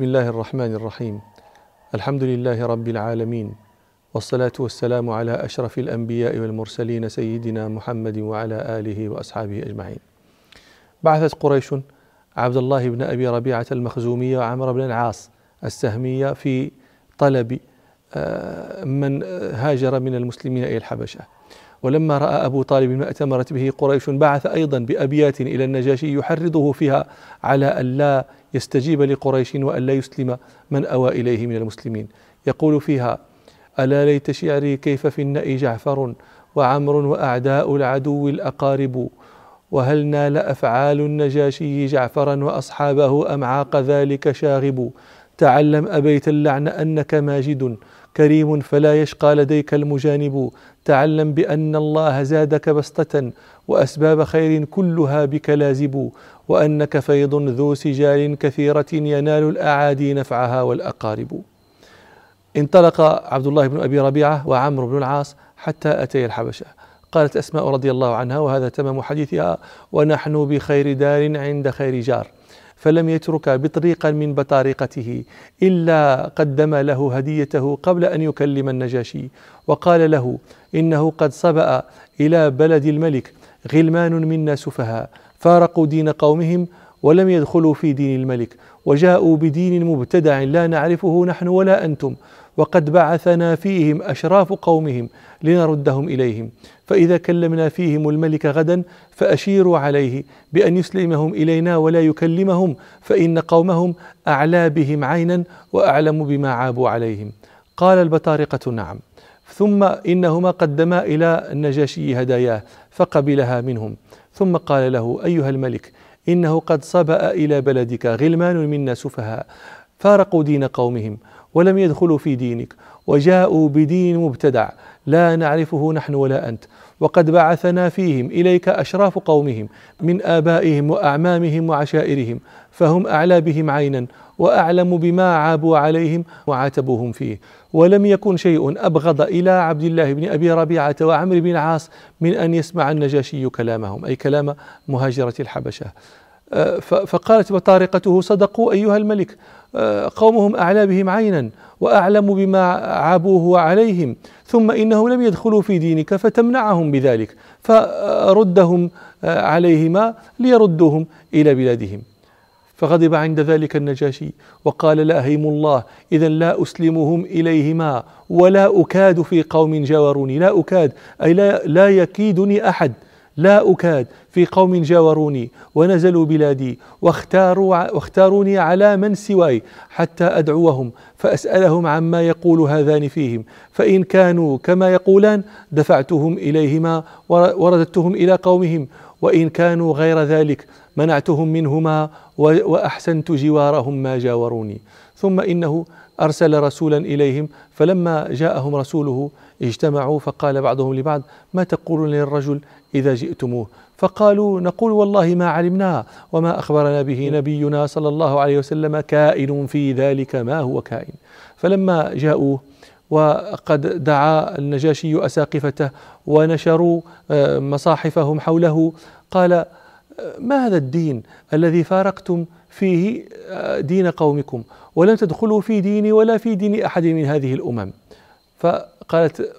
بسم الله الرحمن الرحيم. الحمد لله رب العالمين، والصلاة والسلام على أشرف الأنبياء والمرسلين سيدنا محمد وعلى آله وأصحابه أجمعين. بعثت قريش عبد الله بن أبي ربيعة المخزومية وعمر بن العاص السهمية في طلب من هاجر من المسلمين إلى الحبشة، ولما رأى أبو طالب ما ائتمرت به قريش بعث أيضا بأبيات إلى النجاشي يحرضه فيها على ألا يستجيب لقريش وألا يسلم من أوى إليه من المسلمين، يقول فيها: ألا ليت شعري كيف في النأي جعفر وعمر وأعداء العدو الأقارب، وهل نال أفعال النجاشي جعفرا وأصحابه أم عاق ذلك شاغب، تعلم أبيت اللعن أنك ماجد كريم فلا يشقى لديك المجانب، تعلم بأن الله زادك بسطة وأسباب خير كلها بك لازب، وأنك فيض ذو سجال كثيرة ينال الأعادي نفعها والأقارب. انطلق عبد الله بن أبي ربيعة وعمرو بن العاص حتى أتي الحبشة. قالت أسماء رضي الله عنها، وهذا تمام حديثها: ونحن بخير دار عند خير جار، فلم يترك بطريقا من بطارقته إلا قدم له هديته قبل أن يكلم النجاشي، وقال له إنه قد سبأ إلى بلد الملك غلمان منا سفهاء فارقوا دين قومهم ولم يدخلوا في دين الملك، وجاءوا بدين مبتدع لا نعرفه نحن ولا أنتم، وقد بعثنا فيهم أشراف قومهم لنردهم إليهم، فإذا كلمنا فيهم الملك غدا فأشيروا عليه بأن يسلمهم إلينا ولا يكلمهم، فإن قومهم أعلى بهم عينا وأعلم بما عابوا عليهم. قال البطارقة: نعم. ثم إنهما قدما إلى النجاشي هداياه فقبلها منهم، ثم قال له: أيها الملك، إنه قد سبأ إلى بلدك غلمان منا سفهاء فارقوا دين قومهم ولم يدخلوا في دينك، وجاءوا بدين مبتدع لا نعرفه نحن ولا أنت، وقد بعثنا فيهم إليك أشراف قومهم من آبائهم وأعمامهم وعشائرهم، فهم أعلى بهم عينا وأعلم بما عابوا عليهم وعاتبوهم فيه، ولم يكن شيء أبغض إلى عبد الله بن أبي ربيعة وعمر بن العاص من أن يسمع النجاشي كلامهم، أي كلام مهاجرة الحبشة. فقالت بطارقته: صدقوا أيها الملك، قومهم أعلى بهم عينا وأعلم بما عابوه عليهم، ثم إنهم لم يدخلوا في دينك فتمنعهم بذلك، فردهم عليهما ليردوهم إلى بلادهم. فغضب عند ذلك النجاشي وقال: لا هيم الله، إذا لا أسلمهم إليهما ولا أكاد في قوم جاوروني، لا أكاد أي لا يكيدني أحد، لا أكاد في قوم جاوروني ونزلوا بلادي واختاروني على من سواي حتى أدعوهم فأسألهم عما يقول هذان فيهم، فإن كانوا كما يقولان دفعتهم إليهما ورددتهم إلى قومهم، وإن كانوا غير ذلك منعتهم منهما وأحسنت جوارهم ما جاوروني. ثم إنه أرسل رسولا إليهم، فلما جاءهم رسوله اجتمعوا، فقال بعضهم لبعض: ما تقولون للرجل إذا جئتموه؟ فقالوا: نقول والله ما علمنا وما أخبرنا به نبينا صلى الله عليه وسلم، كائن في ذلك ما هو كائن. فلما جاءوه وقد دعا النجاشي أساقفته ونشروا مصاحفهم حوله، قال: ما هذا الدين الذي فارقتم فيه دين قومكم ولم تدخلوا في ديني ولا في دين أحد من هذه الأمم؟ فقالت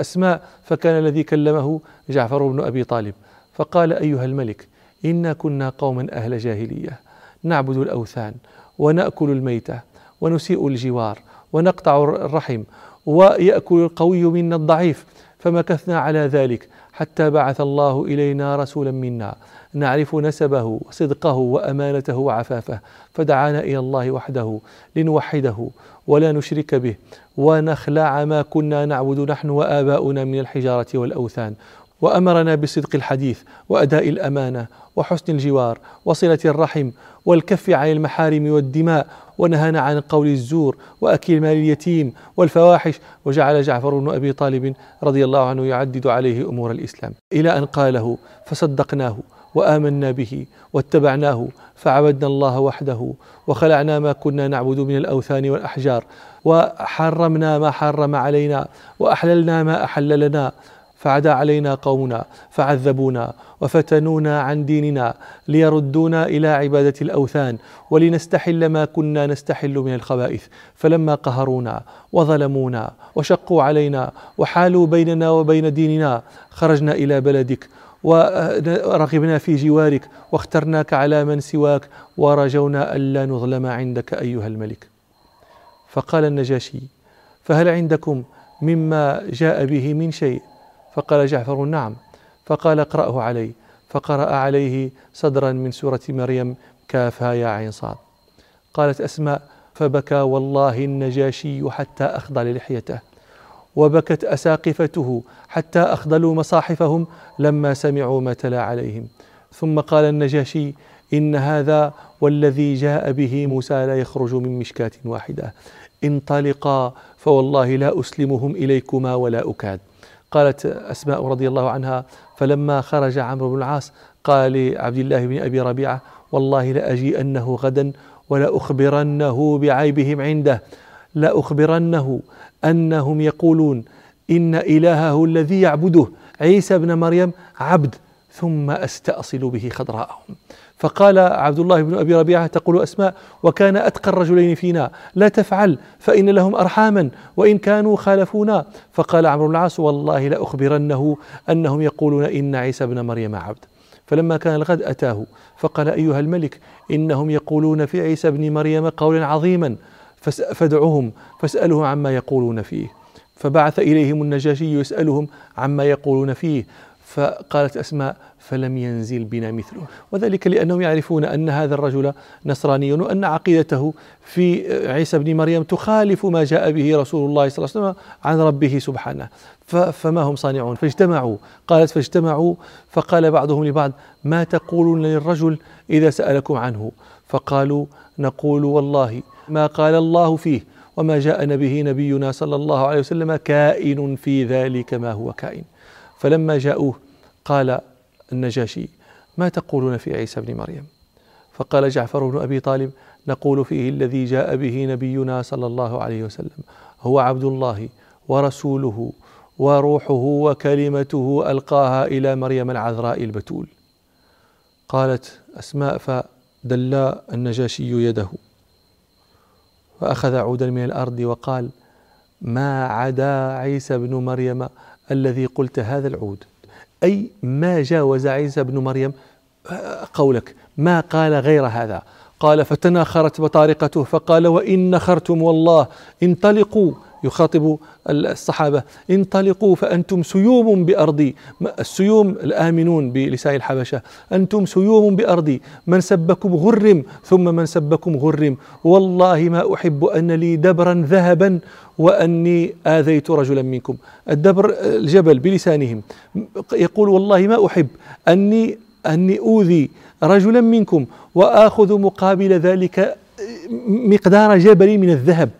أسماء: فكان الذي كلمه جعفر بن أبي طالب، فقال: أيها الملك، إنا كنا قوما أهل جاهلية نعبد الأوثان ونأكل الميتة ونسيء الجوار ونقطع الرحم ويأكل القوي منا الضعيف، فمكثنا على ذلك حتى بعث الله إلينا رسولا منا نعرف نسبه وصدقه وأمانته وعفافه، فدعانا إلى الله وحده لنوحده ولا نشرك به، ونخلع ما كنا نعبد نحن وآباؤنا من الحجارة والأوثان، وأمرنا بالصدق الحديث وأداء الأمانة وحسن الجوار وصلة الرحم والكف عن المحارم والدماء، ونهانا عن قول الزور وأكل مال اليتيم والفواحش. وجعل جعفر بن أبي طالب رضي الله عنه يعدد عليه أمور الإسلام، إلى أن قاله: فصدقناه وآمنا به واتبعناه فعبدنا الله وحده، وخلعنا ما كنا نعبد من الأوثان والأحجار، وحرمنا ما حرم علينا وأحللنا ما أحل لنا، فعدا علينا قومنا فعذبونا وفتنونا عن ديننا ليردونا إلى عبادة الأوثان ولنستحل ما كنا نستحل من الخبائث، فلما قهرونا وظلمونا وشقوا علينا وحالوا بيننا وبين ديننا خرجنا إلى بلدك ورغبنا في جوارك واخترناك على من سواك ورجونا ألا نظلم عندك أيها الملك. فقال النجاشي: فهل عندكم مما جاء به من شيء؟ فقال جعفر: نعم. فقال: اقرأه علي. فقرأ عليه صدرا من سورة مريم كافها يا عين صاد. قالت أسماء: فبكى والله النجاشي حتى أخضل لحيته، وبكت أساقفته حتى أخضلوا مصاحفهم لما سمعوا ما تلا عليهم. ثم قال النجاشي: إن هذا والذي جاء به موسى لا يخرج من مشكاة واحدة، انطلقا فوالله لا أسلمهم إليكما ولا أكاد. قالت أسماء رضي الله عنها: فلما خرج عمر بن العاص قال لعبد الله بن أبي ربيعة: والله لأجيئنه غدا ولأخبرنه بعيبهم عنده، لأخبرنه أنهم يقولون إن إلهه الذي يعبده عيسى بن مريم عبد، ثم أستأصل به خضراءهم. فقال عبد الله بن أبي ربيعة، تقول أسماء: وكان أتقى الرجلين فينا، لا تفعل فإن لهم أرحاما وإن كانوا خالفونا. فقال عمرو بن العاص: والله لأخبرنه أنهم يقولون إن عيسى بن مريم عبد. فلما كان الغد أتاه فقال: أيها الملك، إنهم يقولون في عيسى بن مريم قولا عظيما، فادعهم فاسأله عما يقولون فيه. فبعث إليهم النجاشي يسألهم عما يقولون فيه. فقالت أسماء: فلم ينزل بنا مثله، وذلك لأنهم يعرفون أن هذا الرجل نصراني، وأن عقيدته في عيسى بن مريم تخالف ما جاء به رسول الله صلى الله عليه وسلم عن ربه سبحانه، فما هم صانعون. فاجتمعوا، قالت: فاجتمعوا، فقال بعضهم لبعض: ما تقولون للرجل إذا سألكم عنه؟ فقالوا: نقول والله ما قال الله فيه وما جاءنا به نبينا صلى الله عليه وسلم كائن في ذلك ما هو كائن. فلما جاءوه قال النجاشي: ما تقولون في عيسى بن مريم؟ فقال جعفر بن أبي طالب: نقول فيه الذي جاء به نبينا صلى الله عليه وسلم، هو عبد الله ورسوله وروحه وكلمته ألقاها إلى مريم العذراء البتول. قالت أسماء: فدل النجاشي يده فأخذ عودا من الأرض وقال: ما عدا عيسى بن مريم الذي قلت هذا العود، أي ما جاوز عيسى بن مريم قولك، ما قال غير هذا. قال: فتناخرت بطارقته فقال: وإن نخرتم والله انطلقوا، يخاطب الصحابة، انطلقوا فأنتم سيوم بأرضي. السيوم الآمنون بلسان الحبشة، أنتم سيوم بأرضي، من سبكم غرم ثم من سبكم غرم، والله ما أحب أن لي دبرا ذهبا وأني آذيت رجلا منكم. الدبر الجبل بلسانهم، يقول: والله ما أحب أني أوذي رجلا منكم وآخذ مقابل ذلك مقدار جبل من الذهب،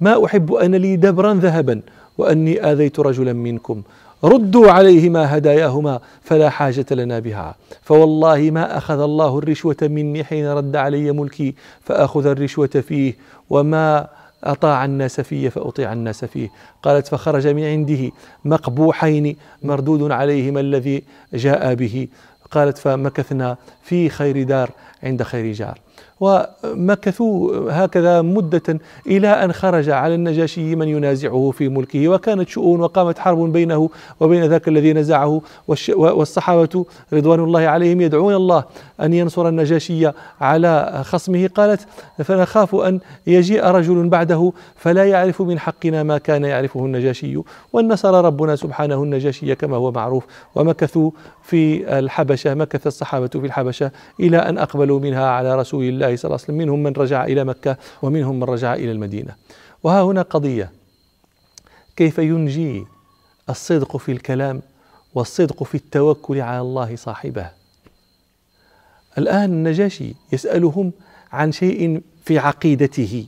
ما أحب أن لي دبرا ذهبا وأني آذيت رجلا منكم، ردوا عليهما هداياهما فلا حاجة لنا بها، فوالله ما أخذ الله الرشوة مني حين رد علي ملكي فأخذ الرشوة فيه، وما أطاع الناس فيه فأطيع الناس فيه. قالت: فخرج من عنده مقبوحين مردود عليهما الذي جاء به. قالت: فمكثنا في خير دار عند خير جار. ومكثوا هكذا مدة إلى أن خرج على النجاشي من ينازعه في ملكه، وكانت شؤون وقامت حرب بينه وبين ذاك الذي نزعه، والصحابة رضوان الله عليهم يدعون الله أن ينصر النجاشي على خصمه. قالت: فنخاف أن يجيء رجل بعده فلا يعرف من حقنا ما كان يعرفه النجاشي، والنصر ربنا سبحانه النجاشي كما هو معروف. ومكثوا في الحبشة، مكث الصحابة في الحبشة إلى أن أقبلوا منها على رسول الله صلى الله عليه وسلم، منهم من رجع إلى مكة ومنهم من رجع إلى المدينة. وها هنا قضية، كيف ينجي الصدق في الكلام والصدق في التوكل على الله صاحبه. الآن النجاشي يسألهم عن شيء في عقيدته،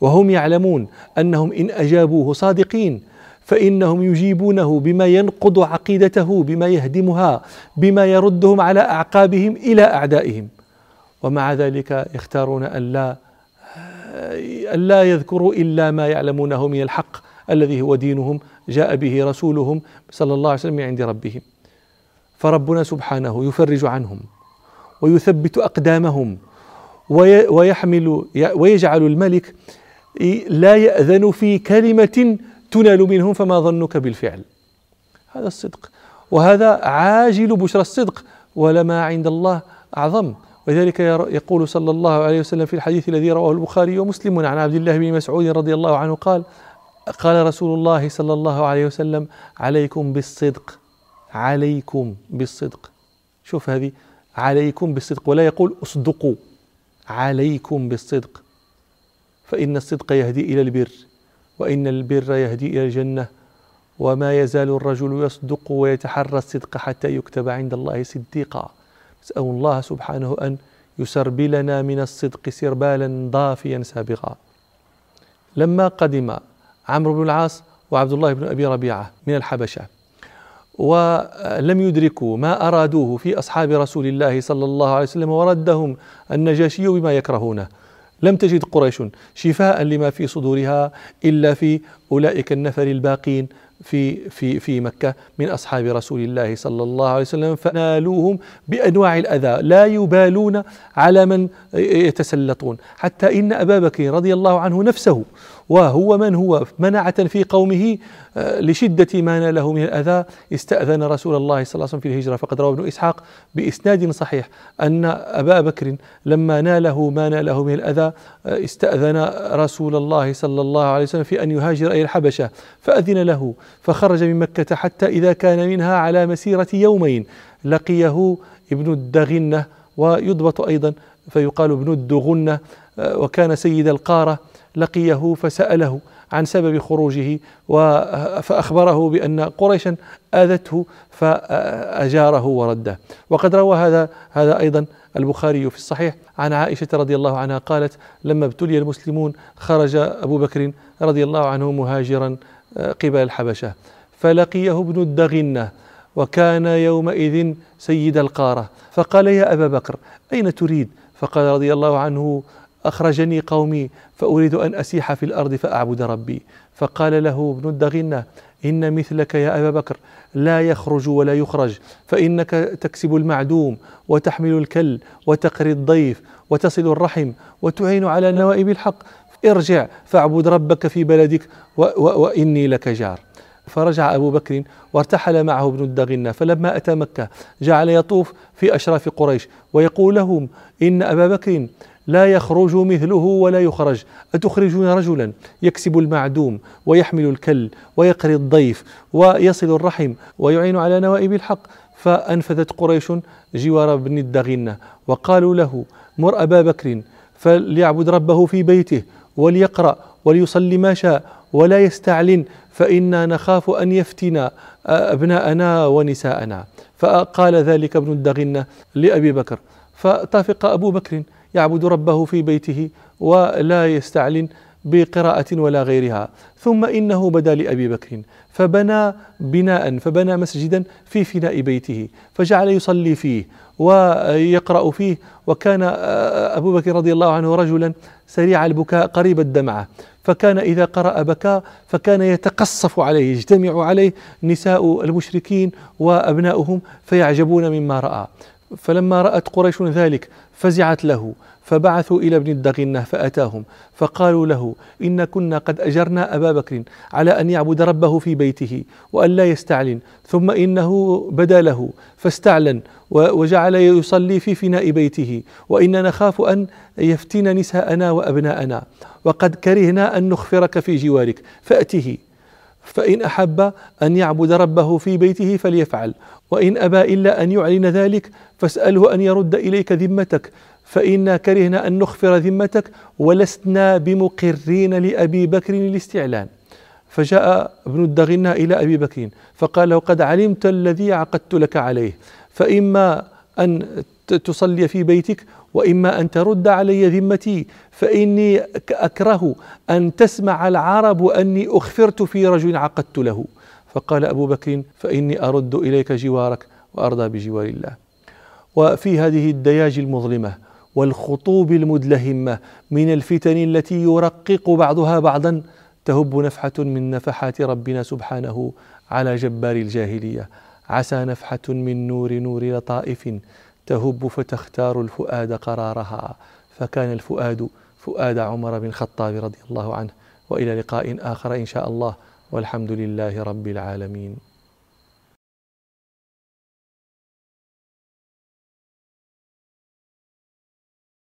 وهم يعلمون أنهم إن أجابوه صادقين فإنهم يجيبونه بما ينقض عقيدته، بما يهدمها، بما يردهم على أعقابهم إلى أعدائهم، ومع ذلك يختارون ألا يذكروا إلا ما يعلمونه من الحق الذي هو دينهم جاء به رسولهم صلى الله عليه وسلم عند ربهم. فربنا سبحانه يفرج عنهم ويثبت أقدامهم ويحمل ويجعل الملك لا يأذن في كلمة تنال منهم. فما ظنك بالفعل؟ هذا الصدق، وهذا عاجل بشرى الصدق، ولما عند الله أعظم. وذلك يقول صلى الله عليه وسلم في الحديث الذي رواه البخاري ومسلم عن عبد الله بن مسعود رضي الله عنه قال: قال رسول الله صلى الله عليه وسلم: عليكم بالصدق، عليكم بالصدق. شوف هذه، عليكم بالصدق، ولا يقول اصدقوا، عليكم بالصدق، فإن الصدق يهدي إلى البر، وإن البر يهدي إلى الجنة، وما يزال الرجل يصدق ويتحرى الصدق حتى يكتب عند الله صديقا. نسأل الله سبحانه أن يسربلنا من الصدق سربالا ضافيا سابغا. لما قدم عمر بن العاص وعبد الله بن أبي ربيعة من الحبشة ولم يدركوا ما أرادوه في أصحاب رسول الله صلى الله عليه وسلم، وردهم النجاشي بما يكرهونه، لم تجد قريش شفاء لما في صدورها إلا في أولئك النفر الباقين في مكة من أصحاب رسول الله صلى الله عليه وسلم، فنالوهم بأنواع الأذى، لا يبالون على من يتسلطون. حتى إن أبا بكر رضي الله عنه نفسه، وهو من هو منعة في قومه لشدة ما ناله من الأذى، استأذن رسول الله صلى الله عليه وسلم في الهجرة. فقد روى ابن إسحاق بإسناد صحيح أن أبا بكر لما ناله ما ناله من الأذى استأذن رسول الله صلى الله عليه وسلم في أن يهاجر إلى الحبشة، فأذن له، فخرج من مكة حتى إذا كان منها على مسيرة يومين لقيه ابن الدغنة، ويضبط أيضا فيقال ابن الدغنة، وكان سيد القارة. لقيه فسأله عن سبب خروجه، فأخبره بأن قريشا آذته فأجاره ورده. وقد روى هذا أيضا البخاري في الصحيح عن عائشة رضي الله عنها قالت: لما ابتلي المسلمون خرج أبو بكر رضي الله عنه مهاجرا قبل الحبشة، فلقيه ابن الدغنة، وكان يومئذ سيد القارة، فقال: يا أبا بكر أين تريد؟ فقال رضي الله عنه: أخرجني قومي فأريد أن أسيح في الأرض فأعبد ربي. فقال له ابن الدغنة: إن مثلك يا أبا بكر لا يخرج ولا يخرج، فإنك تكسب المعدوم وتحمل الكل وتقري الضيف وتصل الرحم وتعين على نوائب الحق، ارجع فاعبد ربك في بلدك وإني لك جار. فرجع أبو بكر وارتحل معه ابن الدغنة، فلما أتى مكة جعل يطوف في أشراف قريش ويقول لهم: إن أبا بكر لا يخرج مثله ولا يخرج، أتخرجون رجلا يكسب المعدوم ويحمل الكل ويقري الضيف ويصل الرحم ويعين على نوائب الحق؟ فأنفذت قريش جوار ابن الدغنة وقالوا له: مر أبا بكر فليعبد ربه في بيته، وليقرأ وليصلي ما شاء، ولا يستعلن، فإنا نخاف أن يفتن أبناءنا ونساءنا. فقال ذلك ابن الدغنة لأبي بكر، فطفق أبو بكر يعبد ربه في بيته ولا يستعلن بقراءة ولا غيرها. ثم إنه بدا لأبي بكر فبنى مسجدا في فناء بيته، فجعل يصلي فيه ويقرأ فيه. وكان أبو بكر رضي الله عنه رجلا سريع البكاء قريب الدمعة، فكان إذا قرأ بكى، فكان يتقصف عليه، يجتمع عليه نساء المشركين وأبناؤهم فيعجبون مما رأى. فلما رأت قريش ذلك فزعت له، فبعثوا إلى ابن الدغنة فأتاهم فقالوا له: إن كنا قد أجرنا أبا بكر على أن يعبد ربه في بيته وأن لا يستعلن، ثم إنه بدا له فاستعلن وجعل يصلي في فناء بيته، وإننا نخاف أن يفتن نساءنا وأبناءنا، وقد كرهنا أن نخفرك في جوارك، فأته، فإن أحب أن يعبد ربه في بيته فليفعل، وإن أبى إلا أن يعلن ذلك فاسأله أن يرد إليك ذمتك، فإنا كرهنا أن نخفر ذمتك ولسنا بمقرين لأبي بكر الاستعلان. فجاء ابن الدغنة إلى أبي بكر فقال له: قد علمت الذي عقدت لك عليه، فإما أن تصلي في بيتك، وإما أن ترد علي ذمتي، فإني أكره أن تسمع العرب أني أخفرت في رجل عقدت له. فقال أبو بكر: فإني أرد إليك جوارك وأرضى بجوار الله. وفي هذه الدياج المظلمة والخطوب المدلهمة من الفتن التي يرقق بعضها بعضا تهب نفحة من نفحات ربنا سبحانه على جبار الجاهلية، عسى نفحة من نور لطائف تهب فتختار الفؤاد قرارها. فكان الفؤاد فؤاد عمر بن الخطاب رضي الله عنه. وإلى لقاء آخر إن شاء الله، والحمد لله رب العالمين.